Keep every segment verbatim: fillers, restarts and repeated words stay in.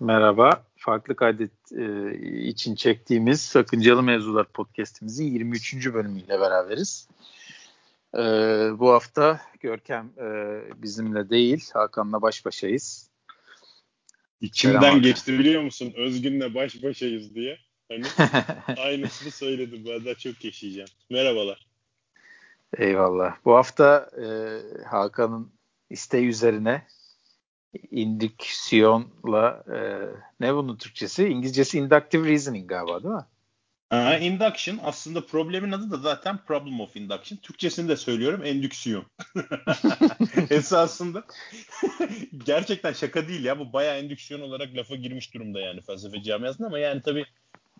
Merhaba, farklı kaydet e, için çektiğimiz Sakıncalı Mevzular podcast'imizin yirmi üçüncü bölümüyle beraberiz. E, bu hafta Görkem e, bizimle değil, Hakan'la baş başayız. İçimden Selam geçti abi. Biliyor musun? Özgün'le baş başayız diye. Hani aynısını söyledim, ben daha çok yaşayacağım. Merhabalar. Eyvallah. Bu hafta e, Hakan'ın isteği üzerine indüksiyonla e, ne bunun Türkçesi? İngilizcesi inductive reasoning galiba, değil mi? Aa, induction. Aslında problemin adı da zaten problem of induction. Türkçesini de söylüyorum, endüksiyon. Esasında gerçekten şaka değil ya. Bu bayağı endüksiyon olarak lafa girmiş durumda yani felsefe camiasında, ama yani tabii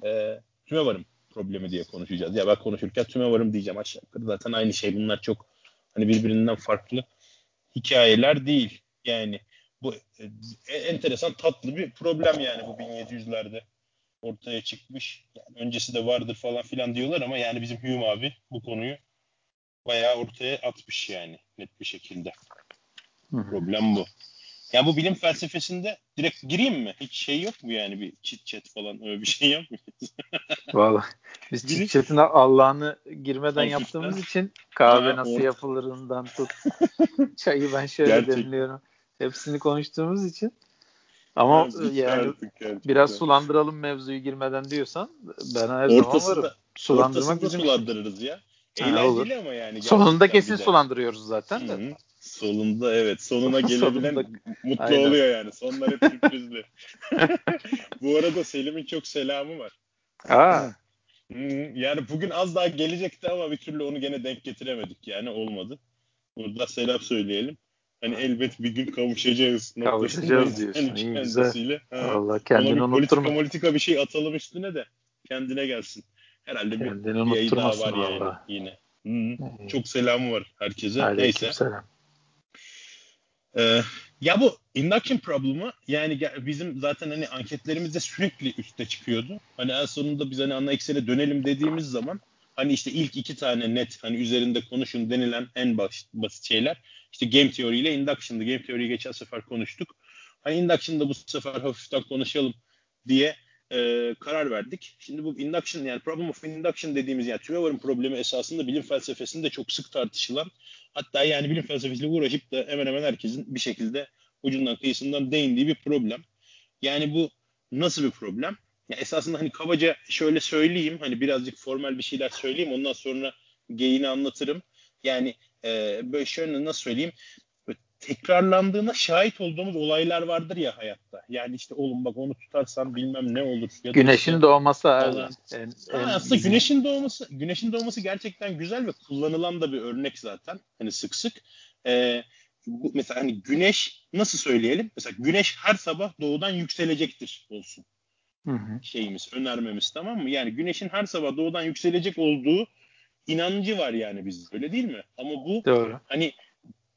e, tüme varım problemi diye konuşacağız. Ya ben konuşurken tüme varım diyeceğim. Aşağı yukarı zaten aynı şey. Bunlar çok hani birbirinden farklı hikayeler değil. Yani bu enteresan, tatlı bir problem yani bu bin yedi yüzlerde ortaya çıkmış. Yani öncesi de vardır falan filan diyorlar ama yani bizim Hume abi bu konuyu bayağı ortaya atmış yani net bir şekilde. Hı-hı. Problem bu. Yani bu bilim felsefesinde direkt gireyim mi? Hiç şey yok mu yani, bir chit chat falan öyle bir şey yapmıyoruz? Valla biz chit chat'in Allah'ını girmeden Al yaptığımız üstten. için kahve ya, nasıl orta. yapılırından tut. Çayı ben şöyle Gerçek. demliyorum. Hepsini konuştuğumuz için. Ama artık, yani artık, artık, biraz artık. sulandıralım mevzuyu girmeden diyorsan ben her ortası zaman varım. Da, Sulandırmak da sulandırırız ya. Eğlenceli ha, ama yani. Sonunda kesin güzel. Sulandırıyoruz zaten de. Solunda evet. Sonuna gelebilen Sonunda, mutlu aynen. oluyor yani. Sonlar hep sürprizli. Bu arada Selim'in çok selamı var. Aa. Yani bugün az daha gelecekti ama bir türlü onu gene denk getiremedik yani, olmadı. Burada selam söyleyelim. Hani elbet bir gün kavuşacağız. Kavuşacağız diyorsun. Yani İyi güzel. Valla kendini unutturma. Politika, politika bir şey atalım üstüne de kendine gelsin. Herhalde kendini bir yayı daha var yani Allah. Yine. Hı-hı. Çok selamı var herkese. Aleyküm Neyse. Selam. Ee, ya bu induction problemi yani bizim zaten hani anketlerimizde sürekli üste çıkıyordu. Hani en sonunda biz hani ana eksene dönelim dediğimiz zaman hani işte ilk iki tane net hani üzerinde konuşun denilen en baş, basit şeyler işte game teori ile induction'dı. Game teoriyi geçen sefer konuştuk. Hani induction'da bu sefer hafiften konuşalım diye e, karar verdik. Şimdi bu induction yani problem of induction dediğimiz yani tüme varım problemi esasında bilim felsefesinde çok sık tartışılan, hatta yani bilim felsefesiyle uğraşıp da hemen hemen herkesin bir şekilde ucundan kıyısından değindiği bir problem. Yani bu nasıl bir problem? Ya esasında hani kabaca şöyle söyleyeyim, hani birazcık formal bir şeyler söyleyeyim, ondan sonra geyiğini anlatırım. Yani e, böyle şöyle nasıl söyleyeyim, böyle tekrarlandığına şahit olduğumuz olaylar vardır ya hayatta. Yani işte oğlum bak onu tutarsan bilmem ne olur. Ya güneşin işte, doğması. Falan. En, en ha, aslında güzel. güneşin doğması, güneşin doğması gerçekten güzel ve kullanılan da bir örnek zaten. Hani sık sık. E, bu, mesela hani güneş nasıl söyleyelim? Mesela güneş her sabah doğudan yükselecektir olsun. Hı hı. Şeyimiz, önermemiz, tamam mı? Yani güneşin her sabah doğudan yükselecek olduğu inancı var yani bizde, öyle değil mi? Ama bu Doğru. hani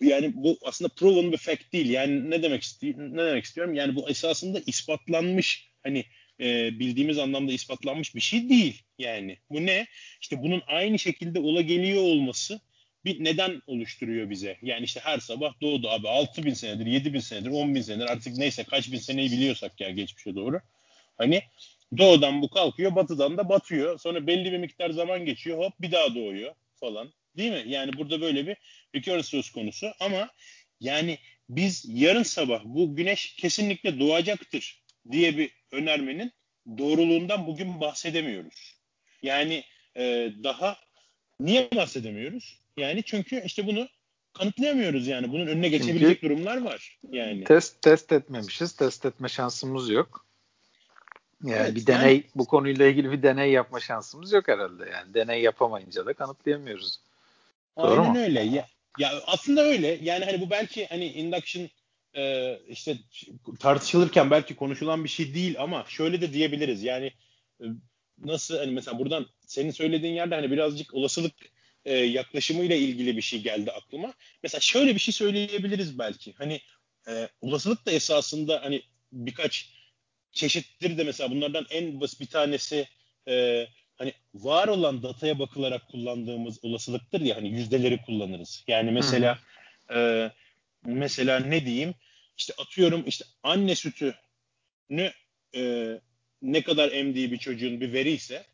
yani bu aslında proven bir fact değil. Yani ne demek istiyorum? Ne demek istiyorum? Yani bu esasında ispatlanmış, hani e, bildiğimiz anlamda ispatlanmış bir şey değil yani. Bu ne? İşte bunun aynı şekilde ola geliyor olması bir neden oluşturuyor bize. Yani işte her sabah doğdu abi altı bin senedir, yedi bin senedir, on bin senedir, artık neyse kaç bin seneyi biliyorsak ya geçmişe doğru. Hani doğudan bu kalkıyor, batıdan da batıyor. Sonra belli bir miktar zaman geçiyor, hop bir daha doğuyor falan. Değil mi? Yani burada böyle bir recurrence söz konusu. Ama yani biz yarın sabah bu güneş kesinlikle doğacaktır diye bir önermenin doğruluğundan bugün bahsedemiyoruz. Yani e, daha niye bahsedemiyoruz? Yani çünkü işte bunu kanıtlayamıyoruz yani. Bunun önüne geçebilecek çünkü durumlar var. Yani test test etmemişiz, test etme şansımız yok. Yani evet, bir deney yani, bu konuyla ilgili bir deney yapma şansımız yok herhalde. Yani deney yapamayınca da kanıtlayamıyoruz. Doğru aynen mu? Öyle. Ya, ya aslında öyle. Yani hani bu belki hani induction e, işte tartışılırken belki konuşulan bir şey değil ama şöyle de diyebiliriz. Yani e, nasıl hani mesela buradan senin söylediğin yerde hani birazcık olasılık e, yaklaşımıyla ilgili bir şey geldi aklıma. Mesela şöyle bir şey söyleyebiliriz belki. Hani e, olasılık da esasında hani birkaç çeşitleri de mesela bunlardan en basit bir tanesi e, hani var olan dataya bakılarak kullandığımız olasılıktır ya, hani yüzdeleri kullanırız. Yani mesela e, mesela ne diyeyim, işte atıyorum işte anne sütü e, ne kadar emdiği bir çocuğun bir veri ise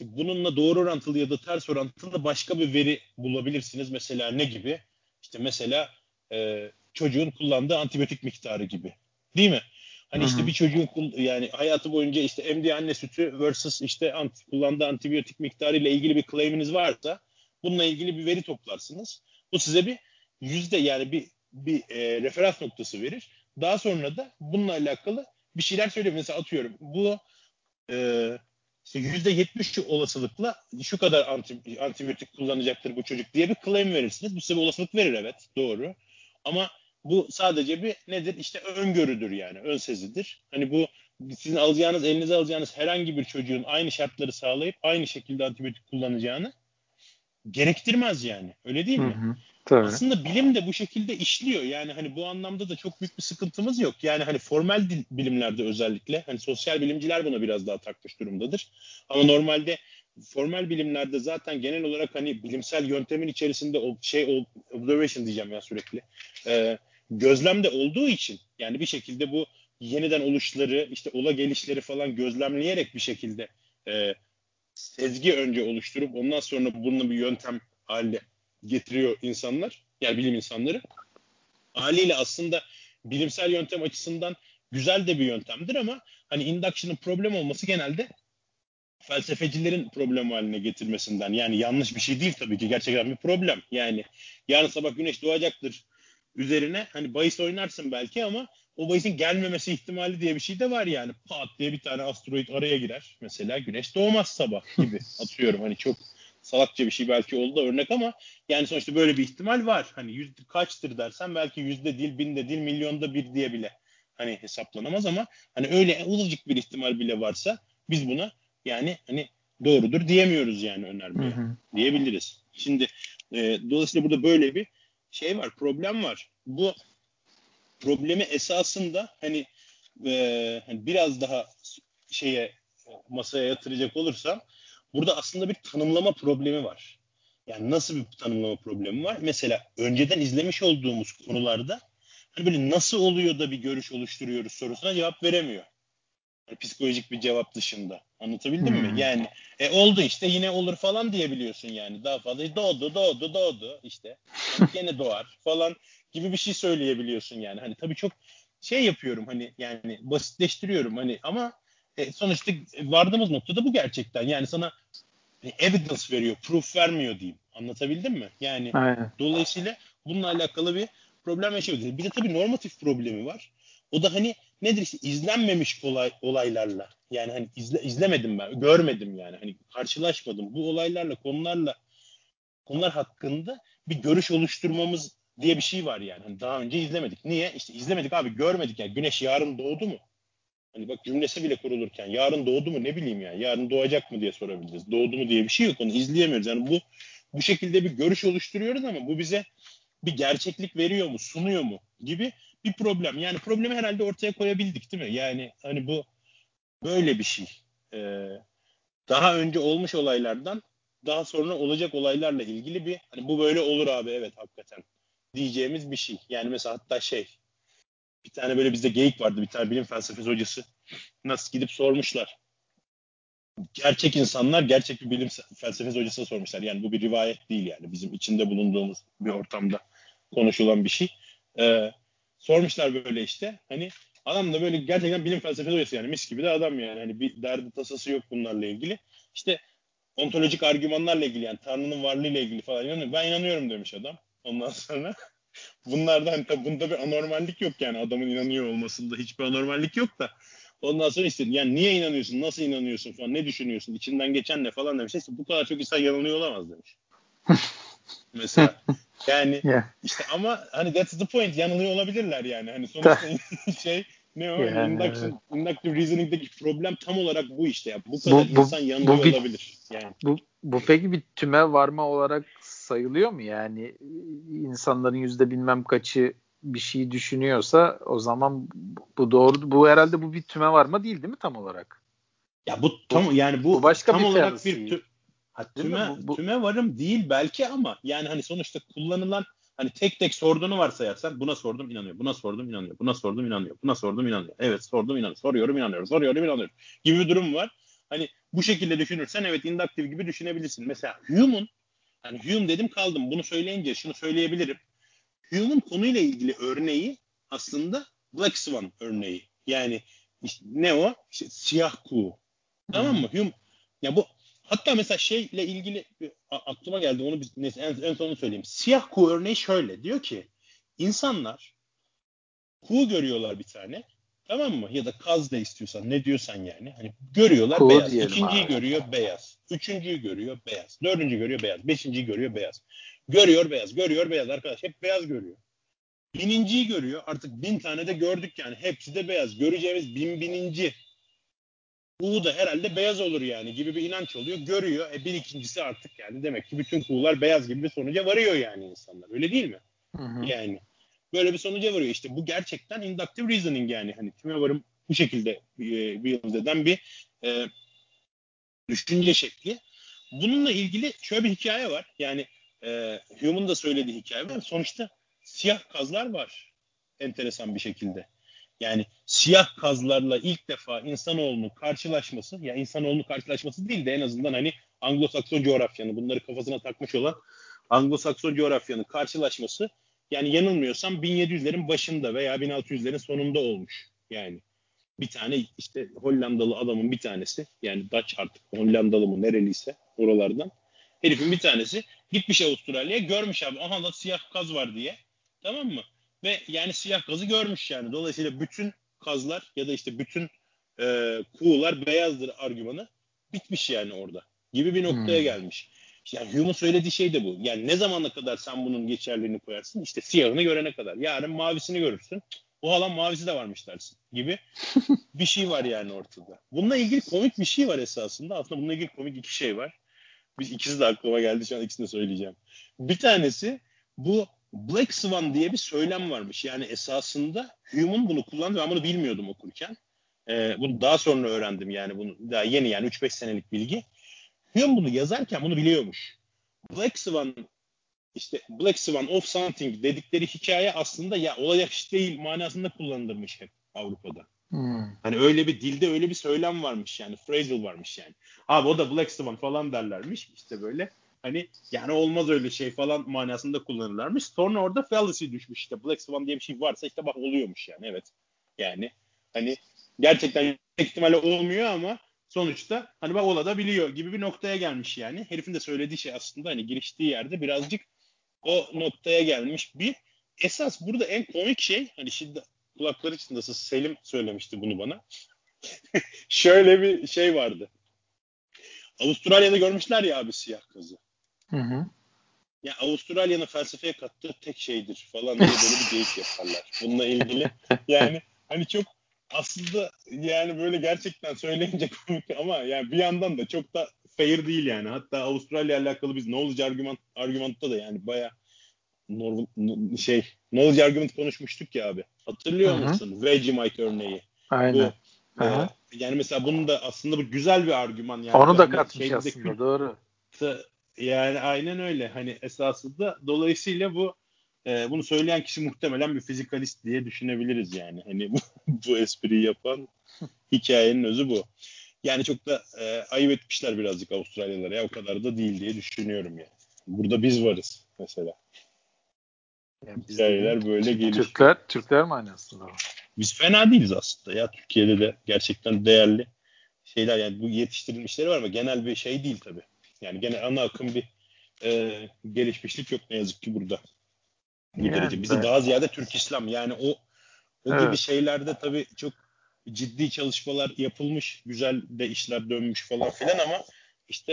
bununla doğru orantılı ya da ters orantılı başka bir veri bulabilirsiniz. Mesela ne gibi? İşte mesela e, çocuğun kullandığı antibiyotik miktarı gibi. Değil mi? Hani Hı-hı. işte bir çocuğun yani hayatı boyunca işte emdiği anne sütü versus işte anti, kullandığı antibiyotik miktarı ile ilgili bir claim'iniz varsa bununla ilgili bir veri toplarsınız. Bu size bir yüzde yani bir bir e, referans noktası verir. Daha sonra da bununla alakalı bir şeyler söylemesi atıyorum. Bu e, işte yüzde yetmiş olasılıkla şu kadar anti, antibiyotik kullanacaktır bu çocuk diye bir claim verirsiniz. Bu size bir olasılık verir, evet doğru. Ama bu sadece bir nedir? İşte öngörüdür yani. Ön sezidir. Hani bu sizin alacağınız, elinize alacağınız herhangi bir çocuğun aynı şartları sağlayıp aynı şekilde antibiyotik kullanacağını gerektirmez yani. Öyle değil mi? Hı hı, tabii. Aslında bilim de bu şekilde işliyor. Yani hani bu anlamda da çok büyük bir sıkıntımız yok. Yani hani formal bilimlerde özellikle hani sosyal bilimciler buna biraz daha takmış durumdadır. Ama normalde formal bilimlerde zaten genel olarak hani bilimsel yöntemin içerisinde şey observation diyeceğim ya sürekli. Ee, gözlem de olduğu için yani bir şekilde bu yeniden oluşları işte ola gelişleri falan gözlemleyerek bir şekilde e, sezgi önce oluşturup ondan sonra bunu bir yöntem haline getiriyor insanlar yani bilim insanları. Haliyle aslında bilimsel yöntem açısından güzel de bir yöntemdir ama hani induction'ın problem olması genelde felsefecilerin problem haline getirmesinden yani yanlış bir şey değil tabii ki gerçekten bir problem yani yarın sabah güneş doğacaktır üzerine hani bahis oynarsın belki ama o bahisin gelmemesi ihtimali diye bir şey de var yani pat diye bir tane asteroid araya girer mesela güneş doğmaz sabah gibi atıyorum hani çok salakça bir şey belki oldu da örnek ama yani sonuçta böyle bir ihtimal var hani yüzde kaçtır dersen belki yüzde değil binde değil milyonda bir diye bile hani hesaplanamaz ama hani öyle uzacık bir ihtimal bile varsa biz buna yani hani doğrudur diyemiyoruz yani önermeye hı hı. diyebiliriz. Şimdi e, dolayısıyla burada böyle bir şey var, problem var. Bu problemi esasında hani, e, hani biraz daha şeye masaya yatıracak olursam burada aslında bir tanımlama problemi var. Yani nasıl bir tanımlama problemi var? Mesela önceden izlemiş olduğumuz konularda hani böyle nasıl oluyor da bir görüş oluşturuyoruz sorusuna cevap veremiyor. Psikolojik bir cevap dışında. Anlatabildim hmm. mi? Yani e, oldu işte yine olur falan diyebiliyorsun yani. Daha fazla doğdu doğdu doğdu işte. Yani gene doğar falan gibi bir şey söyleyebiliyorsun yani. Hani tabii çok şey yapıyorum hani yani basitleştiriyorum hani ama e, sonuçta vardığımız noktada bu gerçekten. Yani sana evidence veriyor, proof vermiyor diyeyim. Anlatabildim mi? Yani Aynen. dolayısıyla bununla alakalı bir problem yaşayabiliriz. Bir de tabii normatif problemi var. O da hani nedir işte izlenmemiş olay, olaylarla yani hani izle, izlemedim ben görmedim yani hani karşılaşmadım bu olaylarla konularla konular hakkında bir görüş oluşturmamız diye bir şey var yani hani daha önce izlemedik niye işte izlemedik abi görmedik yani güneş yarın doğdu mu hani bak cümlesi bile kurulurken yarın doğdu mu ne bileyim yani yarın doğacak mı diye sorabiliriz doğdu mu diye bir şey yok onu izleyemiyoruz yani bu bu şekilde bir görüş oluşturuyoruz ama bu bize bir gerçeklik veriyor mu sunuyor mu gibi bir problem. Yani problemi herhalde ortaya koyabildik değil mi? Yani hani bu böyle bir şey. Ee, daha önce olmuş olaylardan daha sonra olacak olaylarla ilgili bir hani bu böyle olur abi evet hakikaten diyeceğimiz bir şey. Yani mesela hatta şey bir tane böyle bizde geyik vardı bir tane bilim felsefesi hocası nasıl gidip sormuşlar. Gerçek insanlar gerçek bir bilim felsefesi hocasına sormuşlar. Yani bu bir rivayet değil yani bizim içinde bulunduğumuz bir ortamda konuşulan bir şey. Ee, Sormuşlar böyle işte hani adam da böyle gerçekten bilim felsefesi hocası yani mis gibi de adam yani hani bir derdi tasası yok bunlarla ilgili. İşte ontolojik argümanlarla ilgili yani Tanrı'nın varlığıyla ilgili falan inanıyorum. Ben inanıyorum demiş adam ondan sonra. Bunlardan hani tabi bunda bir anormallik yok yani adamın inanıyor olmasında hiçbir anormallik yok da. Ondan sonra işte yani niye inanıyorsun nasıl inanıyorsun falan ne düşünüyorsun içinden geçen ne falan demiş. İşte bu kadar çok insan yanılıyor olamaz demiş. Mesela. Yani yeah. işte ama hani that's the point yanılıyor olabilirler yani hani sonuçta şey ne o yani, induction, evet. inductive reasoning'deki problem tam olarak bu işte ya bu kadar bu, bu, insan yanılıyor bu bir, olabilir yani. Bu, bu peki bir tüme varma olarak sayılıyor mu yani insanların yüzde bilmem kaçı bir şey düşünüyorsa o zaman bu doğru bu herhalde bu bir tüme varma değil değil mi tam olarak? Ya bu tam bu, yani bu, bu başka tam bir olarak bir tü- Ha, tüme, bu, bu... tüme varım değil belki ama yani hani sonuçta kullanılan Hani tek tek sorduğunu varsayarsak buna sordum inanıyor, buna sordum inanıyor, buna sordum inanıyor, buna sordum inanıyor. Evet sordum inanıyor, soruyorum inanıyor, soruyorum inanıyor gibi bir durum var. Hani bu şekilde düşünürsen evet induktif gibi düşünebilirsin. Mesela Hume'un, hani Hume dedim kaldım bunu söyleyince şunu söyleyebilirim. Hume'un konuyla ilgili örneği aslında Black Swan örneği. Yani işte ne o? İşte siyah kuğu. Tamam mı? Hume ya bu hatta mesela şeyle ilgili aklıma geldi onu biz, neyse, en, en sonunu söyleyeyim. Siyah kuğu örneği şöyle diyor ki insanlar kuğu görüyorlar bir tane. Tamam mı? Ya da kaz da istiyorsan ne diyorsan yani. Hani görüyorlar kuğu beyaz. İkinciyi abi. Görüyor beyaz. Üçüncüyü görüyor beyaz. Dördüncü görüyor beyaz. Beşinciyi görüyor beyaz. Görüyor beyaz. Görüyor beyaz arkadaş. Hep beyaz görüyor. Bininciyi görüyor. Artık bin tane de gördük yani. Hepsi de beyaz. Göreceğimiz bin bininci. Kuğu da herhalde beyaz olur yani gibi bir inanç oluyor. Görüyor. E bin ikincisi artık yani. Demek ki bütün kuğular beyaz gibi bir sonuca varıyor yani insanlar. Öyle değil mi? Hı hı. Yani. Böyle bir sonuca varıyor. İşte bu gerçekten inductive reasoning yani. Hani tüme varım bu şekilde bir, bir eden bir e, düşünce şekli. Bununla ilgili şöyle bir hikaye var. Yani e, Hume'un da söylediği hikaye var. Sonuçta siyah kazlar var. Enteresan bir şekilde. Yani siyah kazlarla ilk defa insanoğlunun karşılaşması, ya insanoğlunun karşılaşması değil de en azından hani Anglo-Sakson coğrafyanın, bunları kafasına takmış olan Anglo-Sakson coğrafyanın karşılaşması yani yanılmıyorsam bin yedi yüzlerin başında veya bin altı yüzlerin sonunda olmuş. Yani bir tane işte Hollandalı adamın bir tanesi yani Dutch artık Hollandalı mı nereliyse oralardan. Herifin bir tanesi gitmiş Avustralya'ya görmüş abi aha da siyah kaz var diye. Tamam mı? Ve yani siyah kazı görmüş yani. Dolayısıyla bütün kazlar ya da işte bütün e, kuğular beyazdır argümanı bitmiş yani orada. Gibi bir noktaya hmm. gelmiş. Yani Hume'un söylediği şey de bu. Yani ne zamana kadar sen bunun geçerliliğini koyarsın? İşte siyahını görene kadar. Yarın mavisini görürsün. O halan mavisi de varmış dersin gibi bir şey var yani ortada. Bununla ilgili komik bir şey var esasında. Aslında bununla ilgili komik iki şey var. Biz ikisi de aklıma geldi. Şu an ikisini de söyleyeceğim. Bir tanesi bu Black Swan diye bir söylem varmış. Yani esasında Hume'un bunu kullandı. Ben bunu bilmiyordum okurken. Ee, bunu daha sonra öğrendim yani. Bunu daha yeni yani üç beş senelik bilgi. Hume bunu yazarken bunu biliyormuş. Black Swan işte Black Swan of something dedikleri hikaye aslında ya olacak iş değil manasında kullanılırmış hep Avrupa'da. Hmm. Hani öyle bir dilde öyle bir söylem varmış yani phrasal varmış yani. Abi o da Black Swan falan derlermiş işte böyle hani yani olmaz öyle şey falan manasında kullanırlarmış. Sonra orada fallacy düşmüş işte Black Swan diye bir şey varsa işte bak oluyormuş yani evet. Yani hani gerçekten ihtimalle olmuyor ama sonuçta hani bak ola da biliyor gibi bir noktaya gelmiş yani. Herifin de söylediği şey aslında hani giriştiği yerde birazcık o noktaya gelmiş bir. Esas burada en komik şey hani şimdi kulakları içinde Selim söylemişti bunu bana. Şöyle bir şey vardı. Avustralya'da görmüşler ya abi siyah kazı. Hı hı. Ya Avustralya'nın felsefeye kattığı tek şeydir falan diye böyle bir geyik yaparlar. Bununla ilgili yani hani çok aslında yani böyle gerçekten söyleyince komik ama yani bir yandan da çok da fair değil yani. Hatta Avustralya alakalı biz knowledge argument argümantta da yani bayağı normal no, şey knowledge argument konuşmuştuk ya abi. Hatırlıyor Hı-hı. musun? Vegemite örneği. Aynen. Bu, e, yani mesela bunun da aslında bu güzel bir argüman yani. Onu da katmış aslında. Kül- doğru. Yani aynen öyle. Hani esasında dolayısıyla bu bunu söyleyen kişi muhtemelen bir fizikalist diye düşünebiliriz yani. Hani bu, bu espriyi yapan hikayenin özü bu. Yani çok da e, ayıp etmişler birazcık Avustralyalara ya o kadar da değil diye düşünüyorum yani. Burada biz varız mesela. Yani hikayeler de, böyle geliyor. Türkler, Türkler manasında var. Biz fena değiliz aslında ya. Türkiye'de de gerçekten değerli şeyler yani bu yetiştirilmişleri var ama genel bir şey değil tabii. Yani genel ana akım bir e, gelişmişlik yok ne yazık ki burada. Yani, bizi evet. daha ziyade Türk İslam yani o o evet. gibi şeylerde tabii çok ciddi çalışmalar yapılmış, güzel de işler dönmüş falan filan ama işte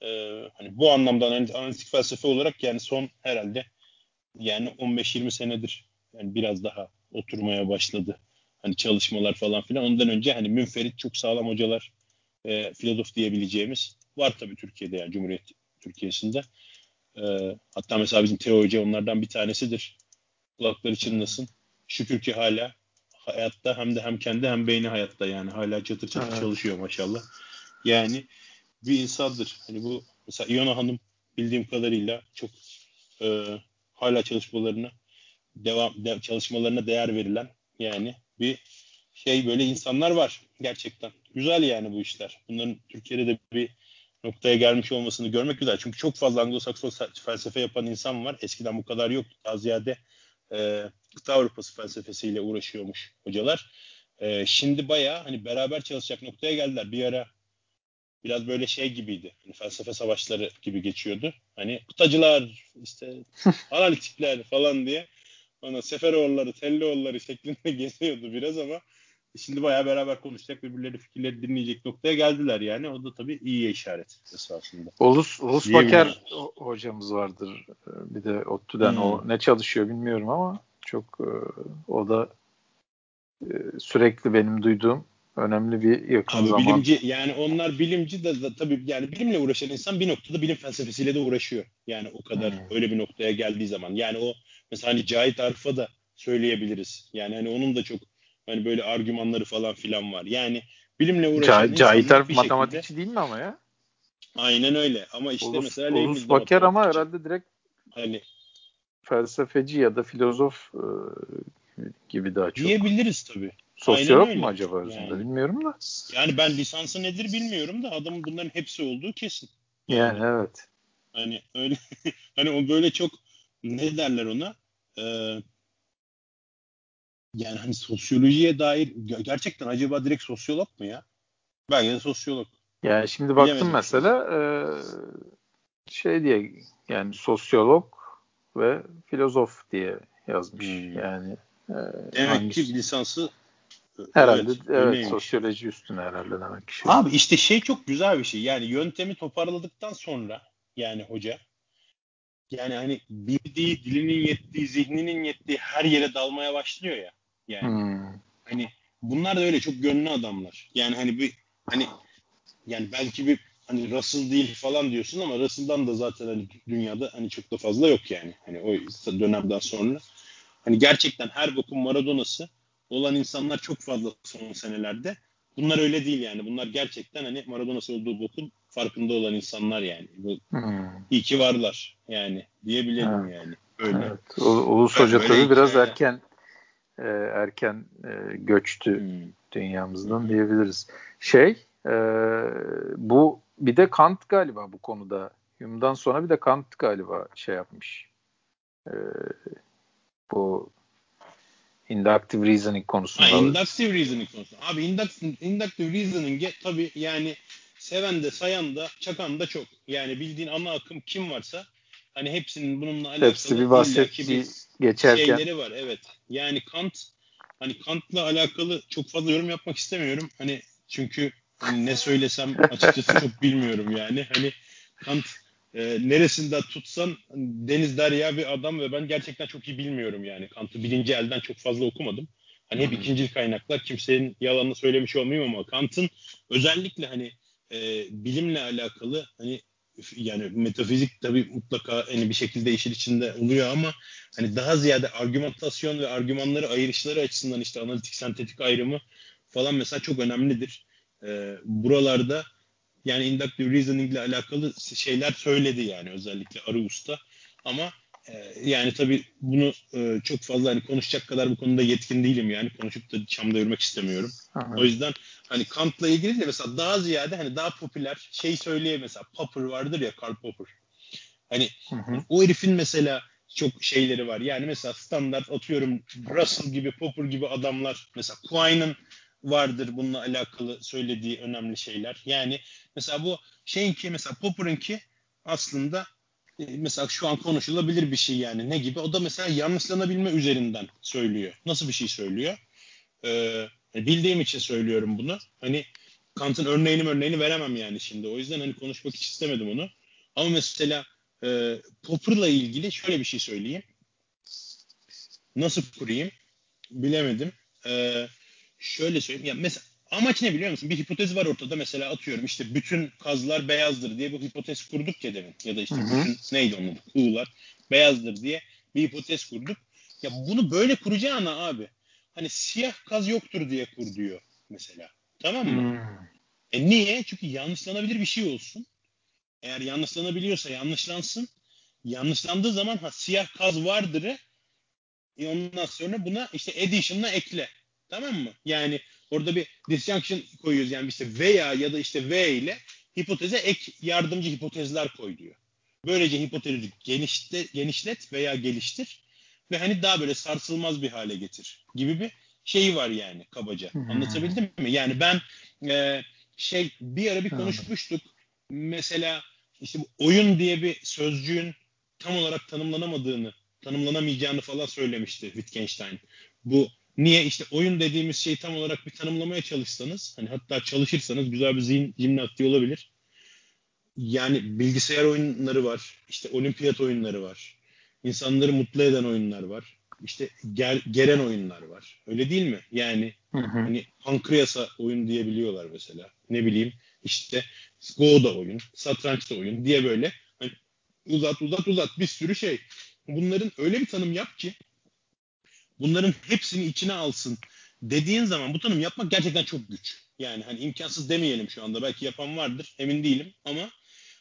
e, hani bu anlamda analitik felsefe olarak yani son herhalde yani on beş yirmi senedir yani biraz daha oturmaya başladı. Hani çalışmalar falan filan. Ondan önce hani münferit çok sağlam hocalar, e, filozof diyebileceğimiz var tabii Türkiye'de yani Cumhuriyet Türkiye'sinde. Hatta mesela bizim Teo Öce onlardan bir tanesidir. Kulakları çınlasın. Şükür ki hala hayatta hem de hem kendi hem beyni hayatta yani. Hala çatır çatır evet. çalışıyor maşallah. Yani bir insandır. Hani bu mesela İona Hanım bildiğim kadarıyla çok e, hala çalışmalarını devam de, çalışmalarına değer verilen yani bir şey böyle insanlar var gerçekten. Güzel yani bu işler. Bunların Türkiye'de de bir noktaya gelmiş olmasını görmek güzel. Çünkü çok fazla Anglo-Sakson felsefe yapan insan var. Eskiden bu kadar yoktu. Daha ziyade e, kıta Avrupası felsefesiyle uğraşıyormuş hocalar. E, şimdi bayağı hani beraber çalışacak noktaya geldiler. Bir ara biraz böyle şey gibiydi. Hani felsefe savaşları gibi geçiyordu. Hani kıtacılar, işte analitikler falan diye. Ona Seferoğulları, Telloğulları şeklinde geziyordu biraz ama şimdi bayağı beraber konuşacak, birbirleri fikirleri dinleyecek noktaya geldiler yani. O da tabii iyiye işaret esasında. Ulus, Ulus Baker hocamız vardır. Bir de ODTÜ'den hmm. o ne çalışıyor bilmiyorum ama çok o da sürekli benim duyduğum önemli bir yakın abi, zaman. Bilimci, yani onlar bilimci de, de tabii yani bilimle uğraşan insan bir noktada bilim felsefesiyle de uğraşıyor. Yani o kadar hmm. öyle bir noktaya geldiği zaman. Yani o mesela hani Cahit Arf'a da söyleyebiliriz. Yani hani onun da çok hani böyle argümanları falan filan var. Yani bilimle uğraşan Cahit Arf matematikçi şekilde... değil mi ama ya? Aynen öyle. Ama işte Ulus, mesela Ulus Baker ama herhalde direkt hani felsefeci ya da filozof e, gibi daha çok. Diyebiliriz tabii. Sosyolog mu acaba özünde yani. Bilmiyorum da. Yani ben lisansı nedir bilmiyorum da adamın bunların hepsi olduğu kesin. Yani, yani evet. Hani öyle hani o böyle çok ne derler ona? Ee, yani hani sosyolojiye dair gerçekten acaba direkt sosyolog mu ya? Belki de sosyolog. Yani şimdi baktım bilemedim mesela e, şey diye yani sosyolog ve filozof diye yazmış. Hmm. Yani e, demek hangisi? Ki lisansı herhalde evet, evet sosyoloji üstüne herhalde demek ki. Şey. Abi işte şey çok güzel bir şey. Yani yöntemi toparladıktan sonra yani hoca yani hani bildiği, dilinin yettiği, zihninin yettiği her yere dalmaya başlıyor ya. Yani hmm. hani bunlar da öyle çok gönlü adamlar. Yani hani bir hani yani belki bir hani Russell değil falan diyorsun ama Russell'dan da zaten hani dünyada hani çok da fazla yok yani. Hani o dönemden sonra hani gerçekten her bokun Maradona'sı olan insanlar çok fazla son senelerde. Bunlar öyle değil yani. Bunlar gerçekten hani Maradona'sı olduğu bokun farkında olan insanlar yani. Hmm. İyi ki varlar yani diyebilirim evet. Yani. Öyle. Evet. U- Ulus Hoca tabii biraz yani. erken e, erken e, göçtü hmm. dünyamızdan hmm. diyebiliriz. Şey e, bu bir de Kant galiba bu konuda. Hume'dan sonra bir de Kant galiba şey yapmış. E, bu Inductive reasoning konusunda. Ha, inductive reasoning konusunda. Abi inductive, inductive reasoning'e tabii yani seven de sayan da çakan da çok. Yani bildiğin ana akım kim varsa hani hepsinin bununla alakalı hepsi bir bahsettiği geçerken şeyleri var. Evet. Yani Kant hani Kant'la alakalı çok fazla yorum yapmak istemiyorum. Hani çünkü hani ne söylesem açıkçası çok bilmiyorum yani. Hani Kant E, neresinde tutsan deniz derya bir adam ve ben gerçekten çok iyi bilmiyorum yani. Kant'ı birinci elden çok fazla okumadım. Hani hep ikincil kaynaklar, kimsenin yalanını söylemiş olmayayım ama Kant'ın özellikle hani e, bilimle alakalı hani yani metafizik tabii mutlaka hani bir şekilde işin içinde oluyor ama hani daha ziyade argümantasyon ve argümanları ayırışları açısından işte analitik sentetik ayrımı falan mesela çok önemlidir. E, buralarda yani inductive reasoning ile alakalı şeyler söyledi yani özellikle Araus'ta. Ama e, yani tabii bunu e, çok fazla hani konuşacak kadar bu konuda yetkin değilim yani. Konuşup da çamda yürümek istemiyorum. Aha. O yüzden hani Kant'la ilgili de mesela daha ziyade hani daha popüler şey söyleye mesela Popper vardır ya Karl Popper. Hani hı hı. o herifin mesela çok şeyleri var. Yani mesela standart atıyorum Russell gibi Popper gibi adamlar mesela Quine'ın vardır bununla alakalı söylediği önemli şeyler. Yani mesela bu şeyinki mesela Popper'ınki aslında e, mesela şu an konuşulabilir bir şey yani ne gibi? O da mesela yanlışlanabilme üzerinden söylüyor. Nasıl bir şey söylüyor? Ee, bildiğim için söylüyorum bunu. Hani Kant'ın örneğini örneğini veremem yani şimdi. O yüzden hani konuşmak hiç istemedim onu. Ama mesela e, Popper'la ilgili şöyle bir şey söyleyeyim. Nasıl kurayım? Bilemedim. Eee Şöyle söyleyeyim. Ya mesela amaç ne biliyor musun? Bir hipotez var ortada mesela atıyorum işte bütün kazlar beyazdır diye bu hipotez kurduk ya demin. Ya da işte hı hı. bütün neydi onun kuğular beyazdır diye bir hipotez kurduk. Ya bunu böyle kuracağına abi hani siyah kaz yoktur diye kur diyor mesela. Tamam mı? Hı. E niye? Çünkü yanlışlanabilir bir şey olsun. Eğer yanlışlanabiliyorsa yanlışlansın. yanlışlandığı zaman ha, siyah kaz vardır'ı e, ondan sonra buna işte addition'la ekle. Tamam mı? Yani orada bir disjunction koyuyoruz. Yani işte veya ya da işte ve ile hipoteze ek yardımcı hipotezler koy diyor. Böylece hipotezi genişte, genişlet veya geliştir ve hani daha böyle sarsılmaz bir hale getir gibi bir şeyi var yani kabaca. Hmm. Anlatabildim mi? Yani ben e, şey bir ara bir konuşmuştuk. Mesela işte oyun diye bir sözcüğün tam olarak tanımlanamadığını, tanımlanamayacağını falan söylemişti Wittgenstein. Bu niye işte oyun dediğimiz şeyi tam olarak bir tanımlamaya çalışsanız, hani hatta çalışırsanız güzel bir zihin jimnastiği olabilir. Yani bilgisayar oyunları var, işte olimpiyat oyunları var, insanları mutlu eden oyunlar var, işte ger, geren oyunlar var. Öyle değil mi? Yani hı hı. hani pankreasa oyun diyebiliyorlar mesela. Ne bileyim işte Go da oyun, satranç da oyun diye böyle hani uzat uzat uzat bir sürü şey. Bunların öyle bir tanım yap ki bunların hepsini içine alsın dediğin zaman bu tanım yapmak gerçekten çok güç. Yani hani imkansız demeyelim şu anda. Belki yapan vardır, emin değilim ama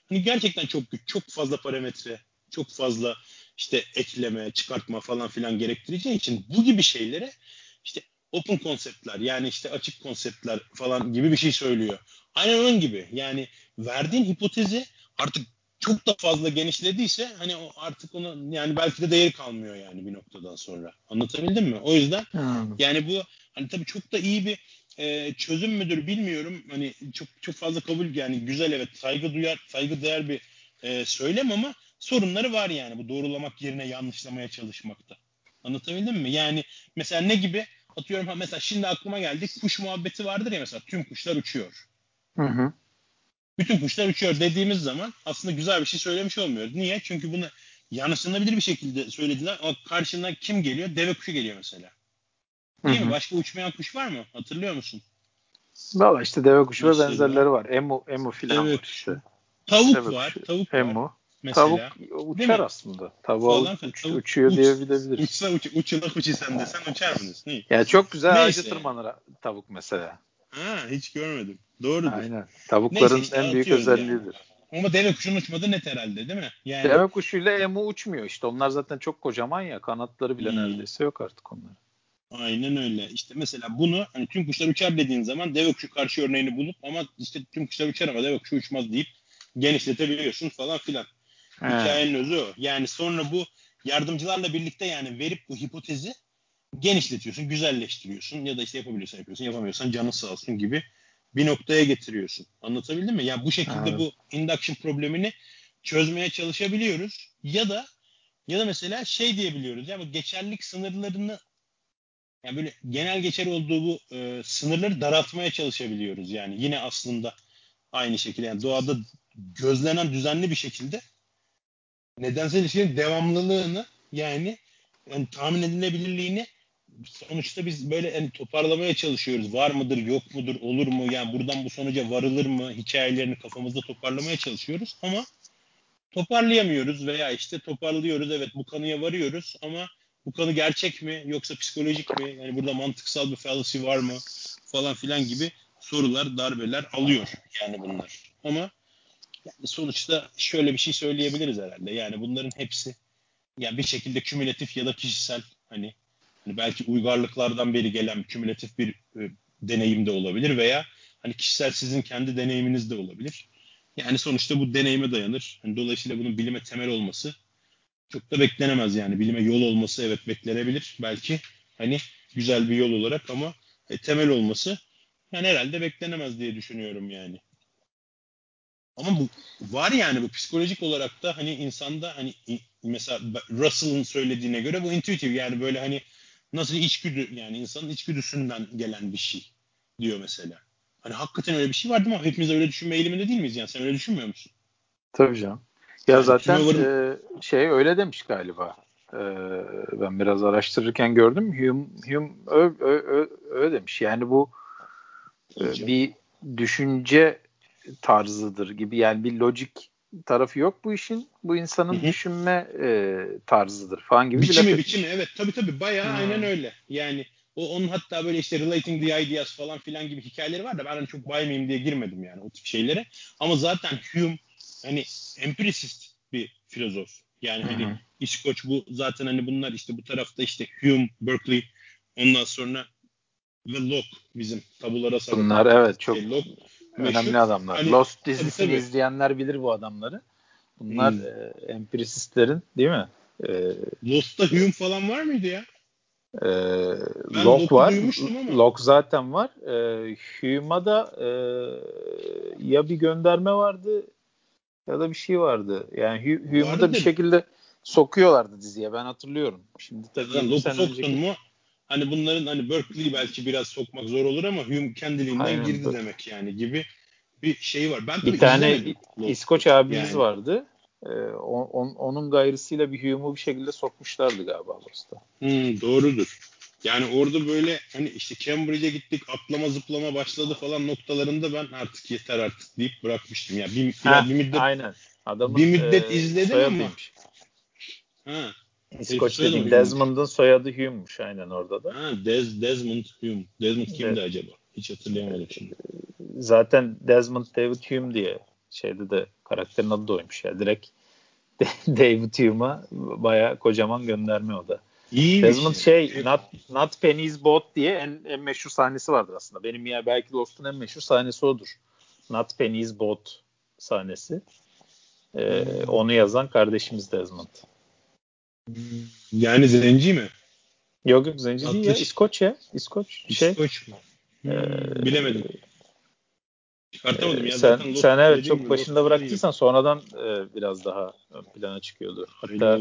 hani gerçekten çok güç. Çok fazla parametre, çok fazla işte ekleme, çıkartma falan filan gerektireceği için bu gibi şeylere işte open konseptler yani işte açık konseptler falan gibi bir şey söylüyor. Aynen onun gibi. Yani verdiğin hipotezi artık çok da fazla genişlediyse hani o artık ona yani belki de değeri kalmıyor yani bir noktadan sonra. Anlatabildim mi? O yüzden hmm. yani bu hani tabii çok da iyi bir e, çözüm müdür bilmiyorum. Hani çok çok fazla kabul yani güzel evet saygı duyar, saygı değer bir e, söylem ama sorunları var yani bu doğrulamak yerine yanlışlamaya çalışmakta. Anlatabildim mi? Yani mesela ne gibi? Atıyorum ha mesela şimdi aklıma geldi. Kuş muhabbeti vardır ya mesela tüm kuşlar uçuyor. Hı hı. Bütün kuşlar uçuyor dediğimiz zaman aslında güzel bir şey söylemiş olmuyor. Niye? Çünkü bunu yanlışlanabilir bir şekilde söylediler. Ama karşından kim geliyor? Deve kuşu geliyor mesela. Değil hı hı. mi? Başka uçmayan kuş var mı? Hatırlıyor musun? Valla işte deve kuşu ve benzerleri var. Emu, emu filan var işte. Tavuk deve var. Kuşu. Tavuk emu. Var. Mesela. Tavuk uçar aslında. Tavuğa uç, uçuyor uç, diyebiliriz. Uçsa uç, uçulak uçisem de sen uçar mısın? Ya yani çok güzel ağaca tırmanır tavuk mesela. Ha hiç görmedim. Doğrudur. Aynen. Tavukların işte, en büyük özelliğidir. Yani. Ama deve kuşunun uçmadığı net herhalde değil mi? Yani... Deve kuşuyla emu uçmuyor işte. Onlar zaten çok kocaman ya. Kanatları bile hmm. neredeyse yok artık onların. Aynen öyle. İşte mesela bunu hani tüm kuşlar uçar dediğin zaman deve kuşu karşı örneğini bulup ama işte tüm kuşlar uçar ama deve kuşu uçmaz deyip genişletebiliyorsun falan filan. He. Hikayenin özü o. Yani sonra bu yardımcılarla birlikte yani verip bu hipotezi genişletiyorsun, güzelleştiriyorsun ya da işte yapabiliyorsan yapıyorsun, yapamıyorsan canın sağ olsun gibi bir noktaya getiriyorsun. Anlatabildim mi? Yani bu şekilde evet. bu induction problemini çözmeye çalışabiliyoruz ya da ya da mesela şey diyebiliyoruz ya yani geçerlilik sınırlarını yani böyle genel geçer olduğu bu e, sınırları daraltmaya çalışabiliyoruz yani yine aslında aynı şekilde yani doğada gözlenen düzenli bir şekilde nedensel ilişkinin devamlılığını yani, yani tahmin edilebilirliğini sonuçta biz böyle yani toparlamaya çalışıyoruz. Var mıdır, yok mudur, olur mu? Yani buradan bu sonuca varılır mı? Hikayelerini kafamızda toparlamaya çalışıyoruz ama toparlayamıyoruz veya işte toparlıyoruz. Evet bu kanıya varıyoruz ama bu kanı gerçek mi yoksa psikolojik mi? Yani burada mantıksal bir fallacy var mı? Falan filan gibi sorular, darbeler alıyor yani bunlar. Ama yani sonuçta şöyle bir şey söyleyebiliriz herhalde. Yani bunların hepsi yani bir şekilde kümülatif ya da kişisel hani, hani belki uygarlıklardan beri gelen kümülatif bir e, deneyim de olabilir veya hani kişisel sizin kendi deneyiminiz de olabilir. Yani sonuçta bu deneyime dayanır. Yani dolayısıyla bunun bilime temel olması çok da beklenemez yani. Bilime yol olması evet beklenebilir. Belki hani güzel bir yol olarak ama e, temel olması yani herhalde beklenemez diye düşünüyorum yani. Ama bu var yani bu psikolojik olarak da hani insanda hani mesela Russell'ın söylediğine göre bu intuitive yani böyle hani nasıl içgüdü yani insanın içgüdüsünden gelen bir şey diyor mesela. Hani hakikaten öyle bir şey var değil mi? Hepimiz öyle düşünme eğiliminde değil miyiz yani? Sen öyle düşünmüyor musun? Tabii canım. Ya yani zaten e, şey öyle demiş galiba. E, ben biraz araştırırken gördüm. Hume, Hume öyle ö, ö demiş. Yani bu e, bir düşünce tarzıdır gibi yani bir lojik tarafı yok bu işin. Bu insanın Hı-hı. düşünme e, tarzıdır falan gibi. Biçimi bir biçimi evet tabii tabii bayağı hmm. aynen öyle. Yani o onun hatta böyle işte relating the ideas falan filan gibi hikayeleri var da ben hani çok baymayayım diye girmedim yani o tip şeylere. Ama zaten Hume hani empirisist bir filozof. Yani hani Hı-hı. İskoç bu zaten hani bunlar işte bu tarafta işte Hume, Berkeley, ondan sonra ve Locke bizim tabulara sarılan. Bunlar evet çok e, Locke, önemli meşhur adamlar. Hani, Lost dizisini tabii, tabii. izleyenler bilir bu adamları. Bunlar hmm. e, empirisistlerin değil mi? E, Lost'ta Hume falan var mıydı ya? E, Locke var. Locke zaten var. E, Hume'a da e, ya bir gönderme vardı ya da bir şey vardı. Yani Hume'u da bir şekilde sokuyorlardı diziye. Ben hatırlıyorum. Şimdi tabii yani Locke soktun önceki... mu? Hani bunların hani Berkeley belki biraz sokmak zor olur ama Hume kendiliğinden aynen, girdi tabii. demek yani gibi bir şey var. Ben bir tane İskoç abimiz yani. vardı. Ee, on, on, onun gayrısıyla bir Hume'u bir şekilde sokmuşlardı galiba Lost'ta. Hmm, doğrudur. Yani orada böyle hani işte Cambridge'e gittik, atlama zıplama başladı falan noktalarında ben artık yeter artık deyip bırakmıştım. Yani bir, ha, bir müddet, aynen. Adamın, bir müddet e, izledim ama. Ha. İskoç dediğim Desmond'un soyadı Hume'muş aynen orada da. Ha, Des, Desmond Hume. Desmond kimdi Des, acaba? Hiç hatırlayamadım şimdi. Zaten Desmond David Hume diye şeyde de karakterin adı da oymuş ya. Direkt David Hume'a bayağı kocaman gönderme o da. İyiymiş. Desmond şey Not, not Penny's Boat diye en, en meşhur sahnesi vardır aslında. Benim ya belki Lost'un en meşhur sahnesi odur. Not Penny's Boat sahnesi. Ee, hmm. Onu yazan kardeşimiz Desmond. Yani zenci mi? Yok yok zenci Atlı değil ya. İskoç ya. İskoç. Şey. İskoç mu? Hmm, ee, bilemedim. Çıkartamadım e, ya. Sen, zaten sen evet çok başında Lost'ta bıraktıysan değil. Sonradan e, biraz daha ön plana çıkıyordu. Hatta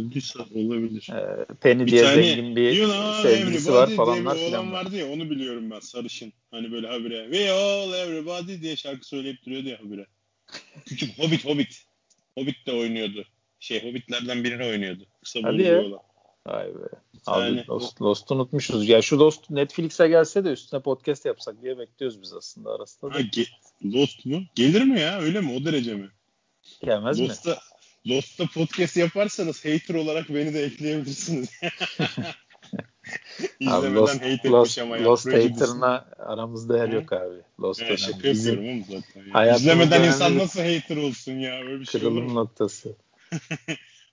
olabilir. E, Penny bir diye tane, zengin bir sevgilisi var falanlar filan vardı ya onu biliyorum ben sarışın. Hani böyle habire we all everybody diye şarkı söyleyip duruyordu ya habire. Küçük Hobbit Hobbit. Hobbit de oynuyordu. Şey Hobbitlerden birini oynuyordu. Kısa boylu bir olan. Vay be. Yani, Lost, Lost'u unutmuşuz. Ya şu Lost Netflix'e gelse de üstüne podcast yapsak diye bekliyoruz biz aslında Aras'ta da. Ha, ge- Lost mu? Gelir mi ya? Öyle mi? O derece mi? Gelmez Lost'ta, mi? Lost'ta podcast yaparsanız hater olarak beni de ekleyebilirsiniz. İzlemeden abi, Lost, hater Lost, Lost hater'ına aramızda yer yok abi. Lost yani, şaka yapıyorum oğlum zaten. Ya. İzlemeden insan nasıl hater olsun ya? Öyle bir şey olur mu? Kırılım noktası.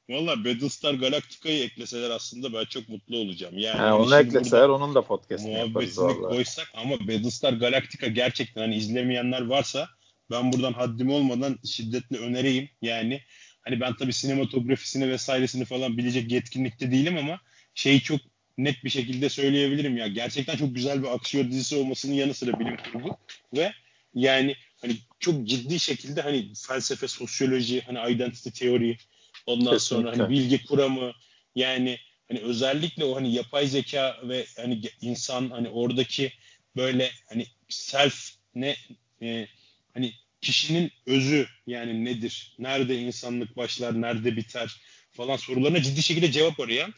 Valla Battlestar Galactica'yı ekleseler aslında ben çok mutlu olacağım. Yani ha, onu ekleseler onun da podcast'ını yaparız valla. Muhabbetini koysak ama Battlestar Galactica gerçekten hani izlemeyenler varsa ben buradan haddim olmadan şiddetle önereyim. Yani hani ben tabii sinematografisini vesairesini falan bilecek yetkinlikte değilim ama şeyi çok net bir şekilde söyleyebilirim ya. Gerçekten çok güzel bir aksiyon dizisi olmasının yanı sıra bilim kurgu ve yani hani çok ciddi şekilde hani felsefe, sosyoloji, hani identity teori, ondan kesinlikle. Sonra hani bilgi kuramı, yani hani özellikle o hani yapay zeka ve hani insan hani oradaki böyle hani self ne e, hani kişinin özü yani nedir, nerede insanlık başlar, nerede biter falan sorularına ciddi şekilde cevap arayan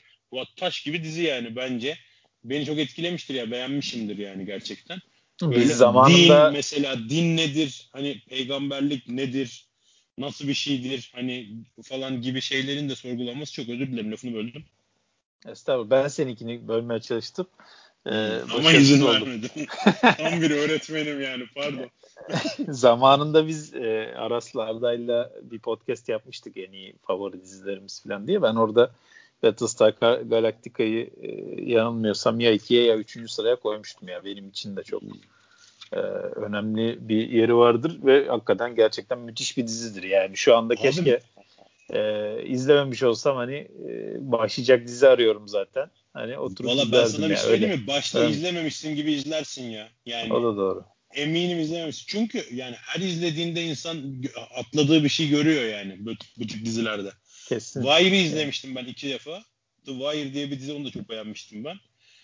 taş gibi dizi yani bence beni çok etkilemiştir ya beğenmişimdir yani gerçekten. Böyle zamanında... din mesela din nedir, hani peygamberlik nedir, nasıl bir şeydir hani falan gibi şeylerin de sorgulanması çok özür dilerim lafını böldüm. Estağfurullah ben seninkini bölmeye çalıştım. Ee, Ama izin vermedim. Tam bir öğretmenim yani pardon. Zamanında biz e, Aras'la Arda'yla bir podcast yapmıştık en iyi favori dizilerimiz falan diye. Ben orada Battlestar Galactica'yı e, yanılmıyorsam ya ikiye ya üçüncü sıraya koymuştum ya benim için de çok. Ee, önemli bir yeri vardır ve hakikaten gerçekten müthiş bir dizidir yani şu anda abi, keşke e, izlememiş olsam hani e, başlayacak dizi arıyorum zaten hani oturup izlerdim valla ben sana ya, bir söyleyeyim mi başta evet. izlememişsin gibi izlersin ya yani o da doğru eminim izlememişsin çünkü yani her izlediğinde insan atladığı bir şey görüyor yani bu, bu tip dizilerde Wire'ı izlemiştim ben iki defa The Wire diye bir dizi onu da çok beğenmiştim ben.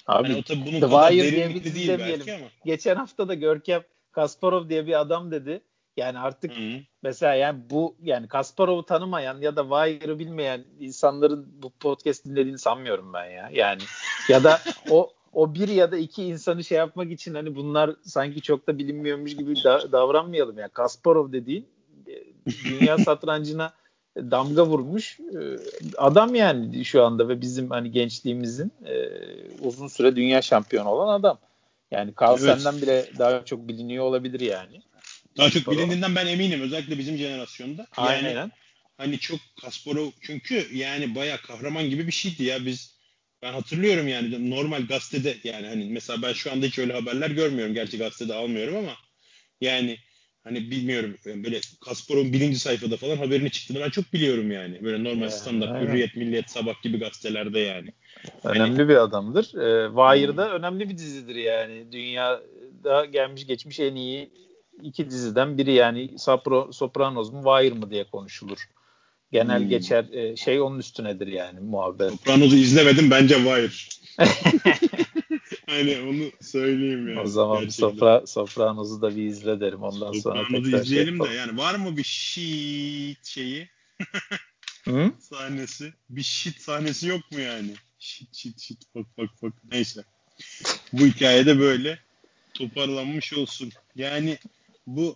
Abi, yani o tabii bunun The Wire diye bir dizi demeyelim. Ama. Geçen hafta da Görkem Kasparov diye bir adam dedi. Yani artık Hı-hı. mesela yani bu yani Kasparov'u tanımayan ya da Wire'ı bilmeyen insanların bu podcast dinlediğini sanmıyorum ben ya. Yani ya da o o bir ya da iki insanı şey yapmak için hani bunlar sanki çok da bilinmiyormuş gibi da, davranmayalım ya. Yani Kasparov dediğin dünya satrancına damga vurmuş adam yani şu anda ve bizim hani gençliğimizin e, uzun süre dünya şampiyonu olan adam. Yani Carl evet. senden bile daha çok biliniyor olabilir yani. Daha çok bilindiğinden ben eminim özellikle bizim jenerasyonda. Yani, aynen. hani çok Kasparov çünkü yani bayağı kahraman gibi bir şeydi ya biz ben hatırlıyorum yani normal gazetede yani hani mesela ben şu anda hiç öyle haberler görmüyorum gerçi gazetede almıyorum ama yani hani bilmiyorum böyle Kasparov'un birinci sayfada falan haberini çıktığını ben çok biliyorum yani böyle normal standart aynen. Hürriyet, Milliyet, Sabah gibi gazetelerde yani. Önemli hani, bir adamdır. Ee, Wire'da hmm. önemli bir dizidir yani dünyada gelmiş geçmiş en iyi iki diziden biri yani Sopro, Sopranoz mu Wire mı diye konuşulur. Genel hmm. geçer e, şey onun üstünedir yani muhabbet. Sopranoz'u izlemedim bence Wire. Hani onu söyleyeyim yani. O zaman Sopra, Sopranoz'u da bir izle derim ondan Sopranoz'u sonra. Sopranoz'u izleyelim şey de yani var mı bir shit şeyi? Hı? Sahnesi. Bir shit sahnesi yok mu yani? Shit shit shit bak bak bak neyse. Bu hikayede böyle toparlanmış olsun. Yani bu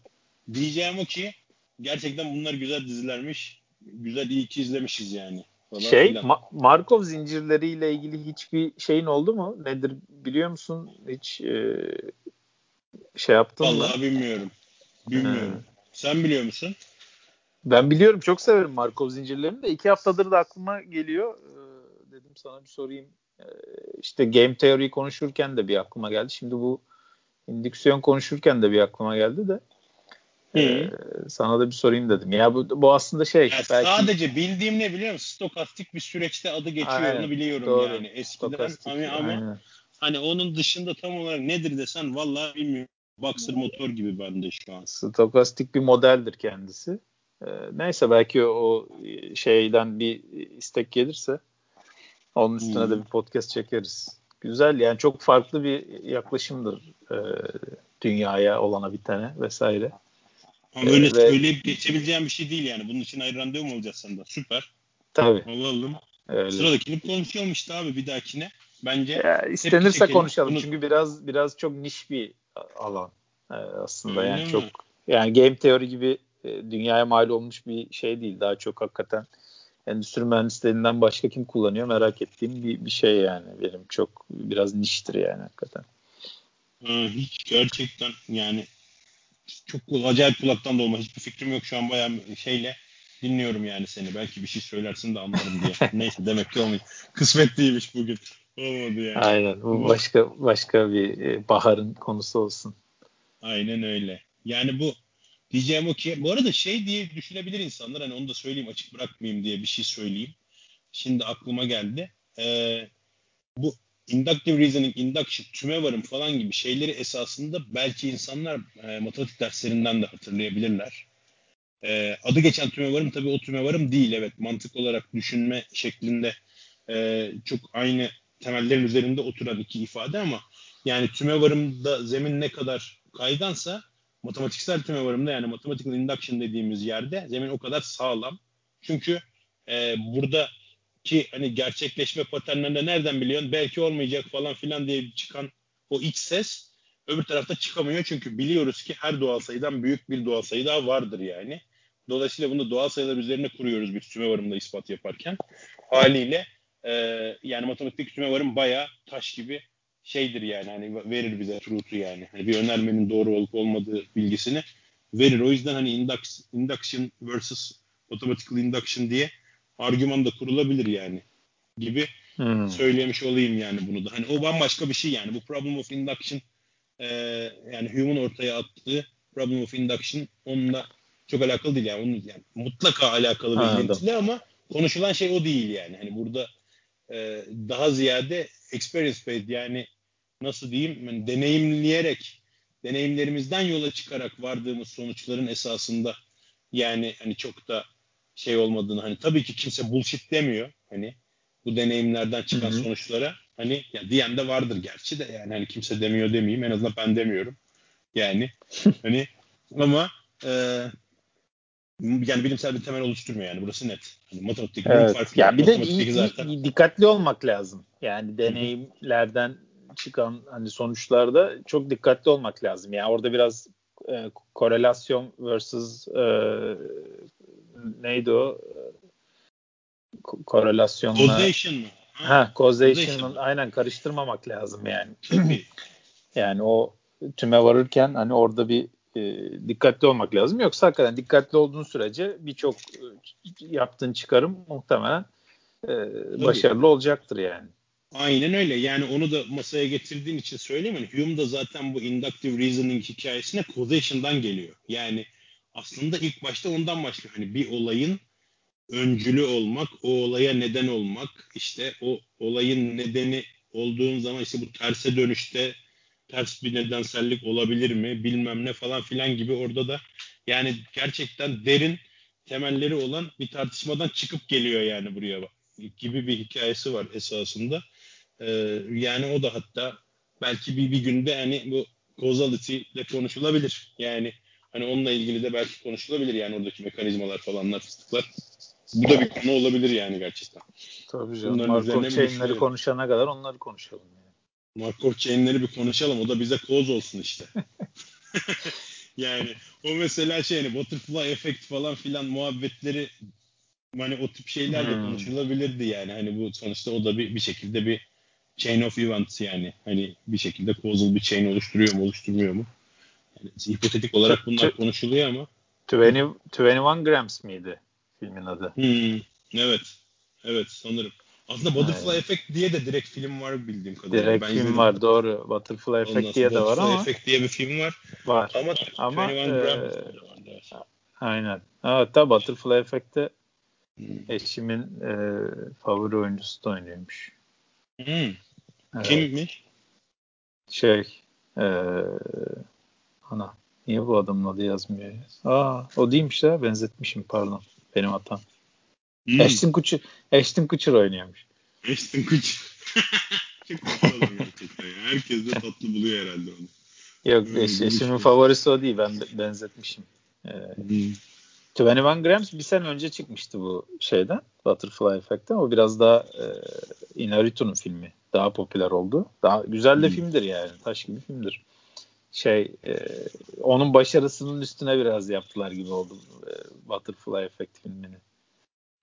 diyeceğim o ki gerçekten bunlar güzel dizilermiş. Güzel iyi ki izlemişiz yani. Şey Ma- Markov zincirleriyle ilgili hiçbir şeyin oldu mu? Nedir biliyor musun? Hiç e, şey yaptın Vallahi mı? Vallahi bilmiyorum. Bilmiyorum. Hmm. Sen biliyor musun? Ben biliyorum. Çok severim Markov zincirlerini de. İki haftadır da aklıma geliyor. Ee, dedim sana bir sorayım. Ee, işte game theory konuşurken de bir aklıma geldi. Şimdi bu indüksiyon konuşurken de bir aklıma geldi de. Ee, sana da bir sorayım dedim. Ya bu, bu aslında şey. Yani belki... Sadece bildiğim ne biliyor musun? Stokastik bir süreçte adı geçiyor aynen, onu biliyorum doğru. Yani. Eskiden hani, ama hani onun dışında tam olarak nedir desen vallahi bilmiyorum. Boxer motor gibi bende şu an. Stokastik bir modeldir kendisi. Ee, neyse belki o şeyden bir istek gelirse onun üstüne hmm. de bir podcast çekeriz. Güzel yani çok farklı bir yaklaşımdır e, dünyaya olana bitene vesaire. Ama öyle, ve, öyle geçebileceğim bir şey değil yani. Bunun için ayrı randevu mu olacağız sende? Süper. Tabii. Olalım. Öyle. Sıradakini konuşuyormuş işte abi bir dahakine. Bence ya, istenirse çekelim. Konuşalım. Bunu... Çünkü biraz biraz çok niş bir alan aslında. Öyle yani mi? Çok yani game teori gibi dünyaya mal olmuş bir şey değil. Daha çok hakikaten endüstri mühendislerinden başka kim kullanıyor merak ettiğim bir, bir şey yani. Benim çok biraz niştir yani hakikaten. Ee, hiç gerçekten yani çok acayip kulaktan dolma. Hiçbir fikrim yok. Şu an bayağı şeyle dinliyorum yani seni. Belki bir şey söylersin de anlarım diye. Neyse demek ki olmuyor. Kısmet değilmiş bugün. Olmadı yani. Aynen. Bu başka başka bir baharın konusu olsun. Aynen öyle. Yani bu diyeceğim o ki bu arada şey diye düşünebilir insanlar. Hani onu da söyleyeyim açık bırakmayayım diye bir şey söyleyeyim. Şimdi aklıma geldi. Ee, bu Inductive reasoning, induction, tüme varım falan gibi şeyleri esasında belki insanlar e, matematik derslerinden de hatırlayabilirler. E, adı geçen tüme varım tabii o tüme varım değil. Evet mantık olarak düşünme şeklinde e, çok aynı temellerin üzerinde oturan iki ifade ama yani tüme varımda zemin ne kadar kaygansa matematiksel tüme varımda yani mathematical induction dediğimiz yerde zemin o kadar sağlam. Çünkü e, burada ki hani gerçekleşme paternlerinde nereden biliyorsun? Belki olmayacak falan filan diye çıkan o iç ses öbür tarafta çıkamıyor. Çünkü biliyoruz ki her doğal sayıdan büyük bir doğal sayı daha vardır yani. Dolayısıyla bunu doğal sayılar üzerine kuruyoruz bir tüme varımda ispat yaparken. Haliyle e, yani matematik tüme varım bayağı taş gibi şeydir yani. Hani verir bize truth'u yani. Hani bir önermenin doğru olup olmadığı bilgisini verir. O yüzden hani induction, induction versus mathematical induction diye argüman da kurulabilir yani gibi hmm. söylemiş olayım yani bunu da. Hani o bambaşka bir şey yani. Bu problem of induction e, yani Hume'un ortaya attığı problem of induction onunla çok alakalı değil yani. Onun, yani mutlaka alakalı bir ilintili ama konuşulan şey o değil yani. Hani burada e, daha ziyade experience based yani nasıl diyeyim yani deneyimleyerek deneyimlerimizden yola çıkarak vardığımız sonuçların esasında yani hani çok da şey olmadığını hani tabii ki kimse bullshit demiyor hani bu deneyimlerden çıkan Hı-hı. sonuçlara hani ya diyen de vardır gerçi de yani hani kimse demiyor demeyeyim en azından ben demiyorum yani hani ama e, yani bilimsel bir temel oluşturmuyor yani burası net hani matematik evet. farklı ya bir de iyi, zaten... iyi, dikkatli olmak lazım yani deneyimlerden Hı-hı. çıkan hani sonuçlarda çok dikkatli olmak lazım yani orada biraz e, korelasyon versus e, neydi o? Korelasyonla... Causation mı? Ha, causation'ın aynen karıştırmamak lazım yani. yani o tüme varırken hani orada bir e, dikkatli olmak lazım. Yoksa hakikaten dikkatli olduğun sürece birçok yaptığın çıkarım muhtemelen e, başarılı olacaktır yani. Aynen öyle. Yani onu da masaya getirdiğin için söyleyeyim mi? Hume da zaten bu inductive reasoning hikayesine causation'dan geliyor. Yani aslında ilk başta ondan başlıyor. Hani bir olayın öncülü olmak, o olaya neden olmak, işte o olayın nedeni olduğun zaman işte bu terse dönüşte ters bir nedensellik olabilir mi, bilmem ne falan filan gibi, orada da yani gerçekten derin temelleri olan bir tartışmadan çıkıp geliyor yani buraya bak gibi bir hikayesi var esasında. Ee, yani o da hatta belki bir, bir günde hani bu causality ile konuşulabilir. Yani hani onunla ilgili de belki konuşulabilir yani oradaki mekanizmalar falanlar, fıstıklar. Bu da bir konu olabilir yani gerçekten. Tabii canım. Markov chain'leri konuşana kadar onları konuşalım yani. Markov chain'leri bir konuşalım. O da bize koz olsun işte. Yani o mesela şey hani Butterfly Effect falan filan muhabbetleri, hani o tip şeylerle hmm. konuşulabilirdi yani. Hani bu sonuçta o da bir, bir şekilde bir chain of events yani. Hani bir şekilde causal bir chain oluşturuyor mu, oluşturmuyor mu? Yani hipotetik olarak bunlar konuşuluyor ama. yirmi, yirmi bir Grams miydi filmin adı? Hmm, evet. Evet sanırım. Aslında Butterfly Aynen. Effect diye de direkt film var bildiğim kadarıyla. Direkt ben film izledim. Var doğru. Butterfly Ondan Effect diye Butterfly de var ama. Butterfly Effect diye bir film var. Var. Ama, ama yirmi bir e... Grams var. Evet. Aynen. Hatta Butterfly Effect'te eşimin e, favori oyuncusu da oynuyormuş. Hmm. Evet. Kimmiş? Şey e, ana niye bu adamın adı yazmıyor? Aa, o değilmiş ya, benzetmişim, pardon. Benim hatam. Hmm. Ashton Kutcher, Ashton Kutcher oynuyormuş. Ashton Kutcher. Çok tatlı adam gerçekten. Herkes de tatlı buluyor herhalde onu. Yok hmm, eş, eşimin favorisi o değil. Ben benzetmişim. Ee, hmm. yirmi bir Grams bir sene önce çıkmıştı bu şeyden, Butterfly Effect'ten. O biraz daha e, Inarito'nun filmi. Daha popüler oldu. Daha güzel de hmm. filmdir yani. Taş gibi filmdir. Şey, e, onun başarısının üstüne biraz yaptılar gibi oldu e, Butterfly Effect filmini.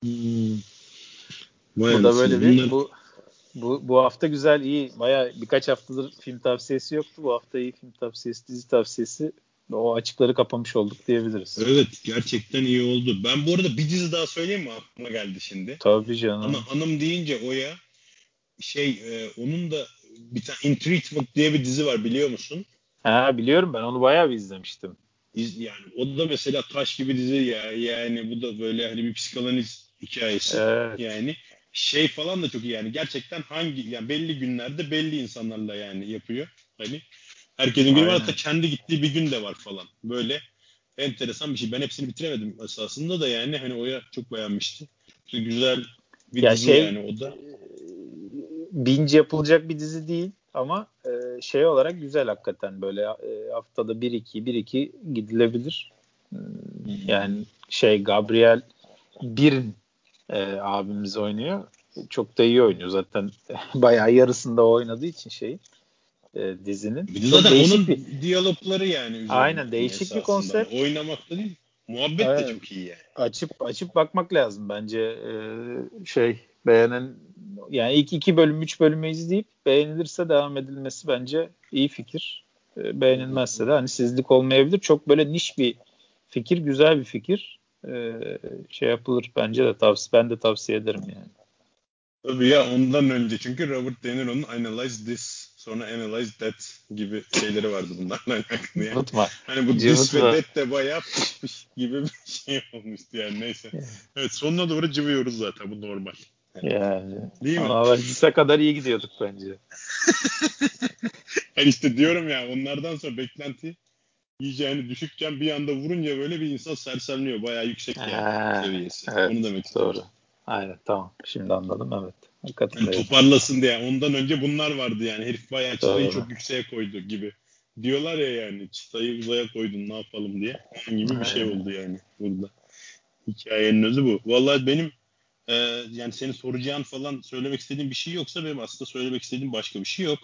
Hmm. Bu da böyle bir bunlar... bu, bu bu hafta güzel, iyi. Bayağı birkaç haftadır film tavsiyesi yoktu. Bu hafta iyi film tavsiyesi, dizi tavsiyesi. O açıkları kapamış olduk diyebiliriz. Evet, gerçekten iyi oldu. Ben bu arada bir dizi daha söyleyeyim mi? Aklıma geldi şimdi. Tabii canım. Ama hanım deyince Oya şey e, onun da bir tane In Treatment diye bir dizi var, biliyor musun? Ha, biliyorum, ben onu bayağı bir izlemiştim. İz, yani o da mesela taş gibi dizi ya. Yani bu da böyle hani bir psikanaliz hikayesi. Evet. Yani şey falan da çok iyi yani. Gerçekten hangi yani belli günlerde belli insanlarla yani yapıyor. Hani herkesin günü var, hatta kendi gittiği bir gün de var falan. Böyle enteresan bir şey. Ben hepsini bitiremedim esasında da yani hani Oya çok beğenmişti. Çok güzel bir ya dizi şey, yani o da. Binge yapılacak bir dizi değil ama şey olarak güzel hakikaten, böyle haftada bir iki gidilebilir. Yani şey Gabriel bir abimiz oynuyor. Çok da iyi oynuyor zaten. Bayağı yarısında oynadığı için şeyi. E, dizinin. Bir de zaten onun bir... diyalogları yani. Aynen, değişik bir konsept. Oynamak da değil, muhabbet Aynen. de çok iyi yani. Açıp açıp bakmak lazım bence. Ee, şey beğenen yani ilk iki bölüm, üç bölümü izleyip beğenilirse devam edilmesi bence iyi fikir. Ee, beğenilmezse de hani sizlik olmayabilir. Çok böyle niş bir fikir, güzel bir fikir. Ee, şey yapılır bence de tavsiye, ben de tavsiye ederim yani. Tabii ya, ondan önce çünkü Robert De Niro'nun Analyze This, sonra Analyze That gibi şeyleri vardı bunlarla alakalı yani. Unutma. Hani bu this ve that de bayağı pışmış gibi bir şey olmuştu yani, neyse. Evet, sonuna doğru cıvıyoruz zaten, bu normal. Yani. yani. Değil mi? Analyze'e kadar iyi gidiyorduk bence. Yani işte diyorum ya, onlardan sonra beklenti iyice hani düşükken bir anda vurunca böyle bir insan sersemliyor. Bayağı yüksek yani ha, seviyesi. Evet, onu demek istiyorum. Doğru. Aynen, tamam. Şimdi anladım, evet. Yani toparlasın diye. Ondan önce bunlar vardı yani. Herif bayağı çıtayı Doğru. çok yükseğe koydu gibi. Diyorlar ya yani, çıtayı uzaya koydun ne yapalım diye. Onun gibi bir şey oldu yani burada. Hikayenin özü bu. Vallahi benim e, yani senin soracağın falan söylemek istediğin bir şey yoksa, benim aslında söylemek istediğim başka bir şey yok.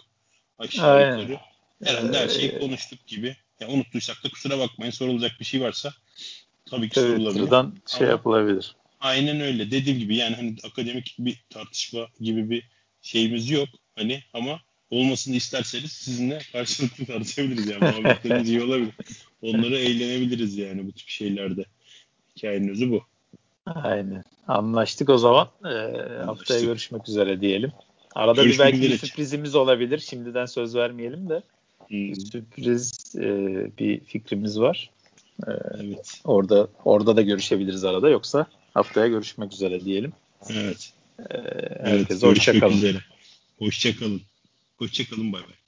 Aşağı Aynen. yukarı. Herhalde her şeyi konuştuk gibi. Yani unuttuysak da kusura bakmayın. Sorulacak bir şey varsa tabii ki evet, sorulabilir. Buradan şey Ama... yapılabilir. Aynen öyle. Dediğim gibi yani hani akademik bir tartışma gibi bir şeyimiz yok. Hani ama olmasını isterseniz sizinle karşılıklı tartışabiliriz yani. Muhabbetlerimiz iyi olabilir. Onlara eğlenebiliriz yani bu tip şeylerde. Hikayenin özü bu. Aynen. Anlaştık o zaman. Ee, Anlaştık. Haftaya görüşmek üzere diyelim. Arada görüşmek bir belki bir sürprizimiz olabilir. Şimdiden söz vermeyelim de. Hmm. Sürpriz e, bir fikrimiz var. Ee, evet. Orada orada da görüşebiliriz arada. Yoksa haftaya görüşmek üzere diyelim. Evet. Ee, herkese evet, hoşça kalın. Hoşça kalın. Hoşça kalın. Bay bay.